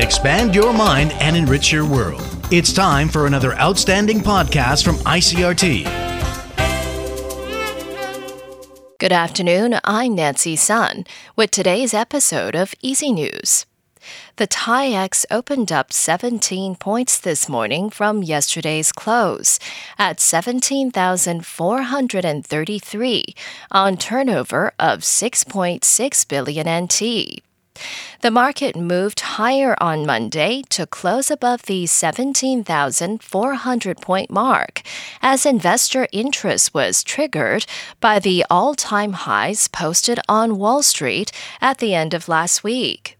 Expand your mind and enrich your world. It's time for another outstanding podcast from ICRT. Good afternoon, I'm Nancy Sun with today's episode of Easy News. The TAIEX opened up 17 points this morning from yesterday's close at 17,433 on turnover of 6.6 billion NT. The market moved higher on Monday to close above the 17,400-point mark as investor interest was triggered by the all-time highs posted on Wall Street at the end of last week.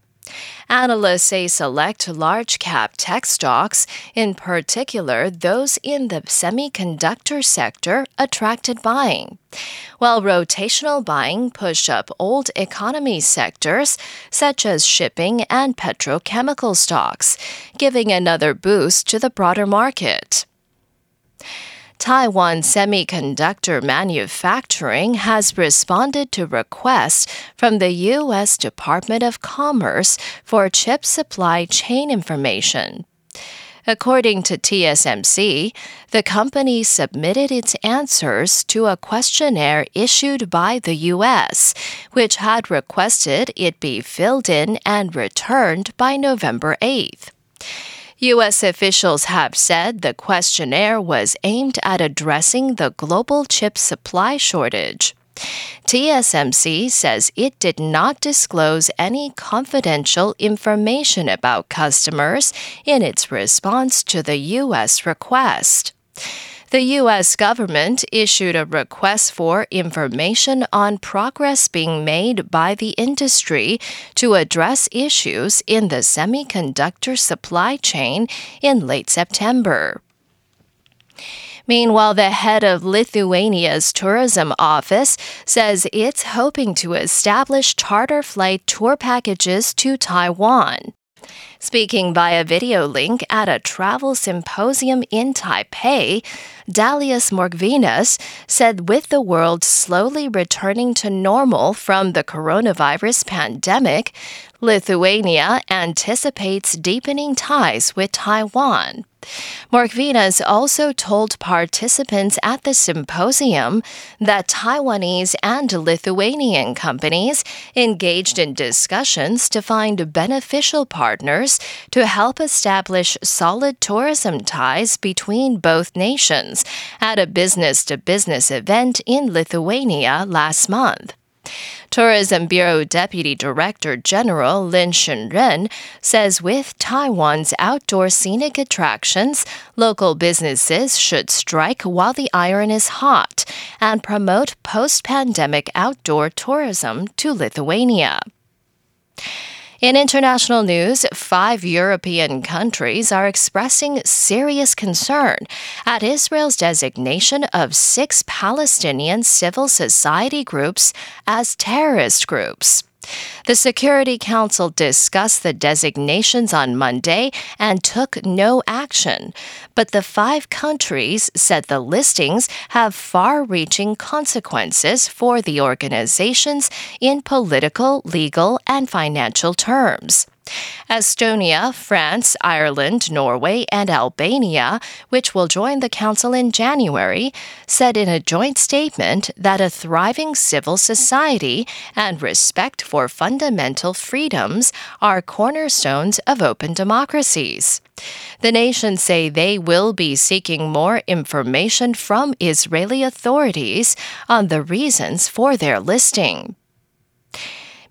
Analysts say select large-cap tech stocks, in particular those in the semiconductor sector, attracted buying, while rotational buying pushed up old economy sectors such as shipping and petrochemical stocks, giving another boost to the broader market. Taiwan Semiconductor Manufacturing has responded to requests from the U.S. Department of Commerce for chip supply chain information. According to TSMC, the company submitted its answers to a questionnaire issued by the U.S., which had requested it be filled in and returned by November 8th. U.S. officials have said the questionnaire was aimed at addressing the global chip supply shortage. TSMC says it did not disclose any confidential information about customers in its response to the U.S. request. The U.S. government issued a request for information on progress being made by the industry to address issues in the semiconductor supply chain in late September. Meanwhile, the head of Lithuania's tourism office says it's hoping to establish charter flight tour packages to Taiwan. Speaking via video link at a travel symposium in Taipei, Dalius Morkvėnas said with the world slowly returning to normal from the coronavirus pandemic, Lithuania anticipates deepening ties with Taiwan. Morkvėnas also told participants at the symposium that Taiwanese and Lithuanian companies engaged in discussions to find beneficial partners to help establish solid tourism ties between both nations at a business-to-business event in Lithuania last month. Tourism Bureau Deputy Director General Lin Shunren says with Taiwan's outdoor scenic attractions, local businesses should strike while the iron is hot and promote post-pandemic outdoor tourism to Lithuania. In international news, 5 European countries are expressing serious concern at Israel's designation of 6 Palestinian civil society groups as terrorist groups. The Security Council discussed the designations on Monday and took no action, but the 5 countries said the listings have far-reaching consequences for the organizations in political, legal, and financial terms. Estonia, France, Ireland, Norway, and Albania, which will join the council in January, said in a joint statement that a thriving civil society and respect for fundamental freedoms are cornerstones of open democracies. The nations say they will be seeking more information from Israeli authorities on the reasons for their listing.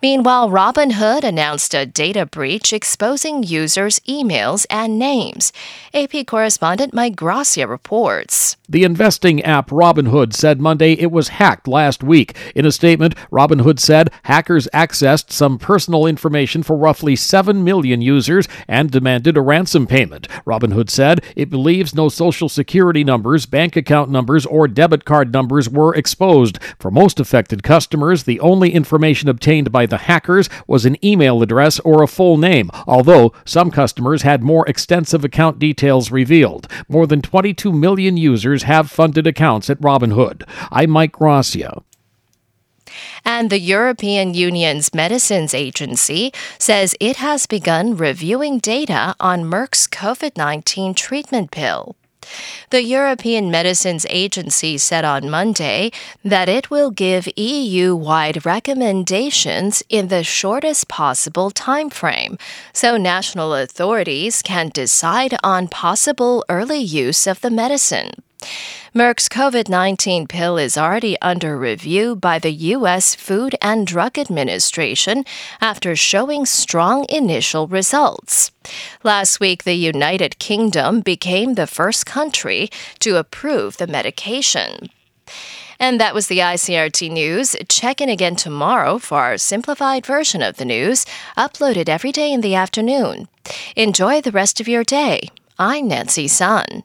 Meanwhile, Robinhood announced a data breach exposing users' emails and names. AP correspondent Mike Gracia reports. The investing app Robinhood said Monday it was hacked last week. In a statement, Robinhood said hackers accessed some personal information for roughly 7 million users and demanded a ransom payment. Robinhood said it believes no social security numbers, bank account numbers, or debit card numbers were exposed. For most affected customers, the only information obtained by the hackers was an email address or a full name, although some customers had more extensive account details revealed. More than 22 million users have funded accounts at Robinhood. I'm Mike Gracia. and the European Union's Medicines Agency says it has begun reviewing data on Merck's COVID-19 treatment pill. The European Medicines Agency said on Monday that it will give EU-wide recommendations in the shortest possible time frame, so national authorities can decide on possible early use of the medicine. Merck's COVID-19 pill is already under review by the U.S. Food and Drug Administration after showing strong initial results. Last week, the United Kingdom became the first country to approve the medication. And that was the ICRT News. Check in again tomorrow for our simplified version of the news, uploaded every day in the afternoon. Enjoy the rest of your day. I'm Nancy Sun.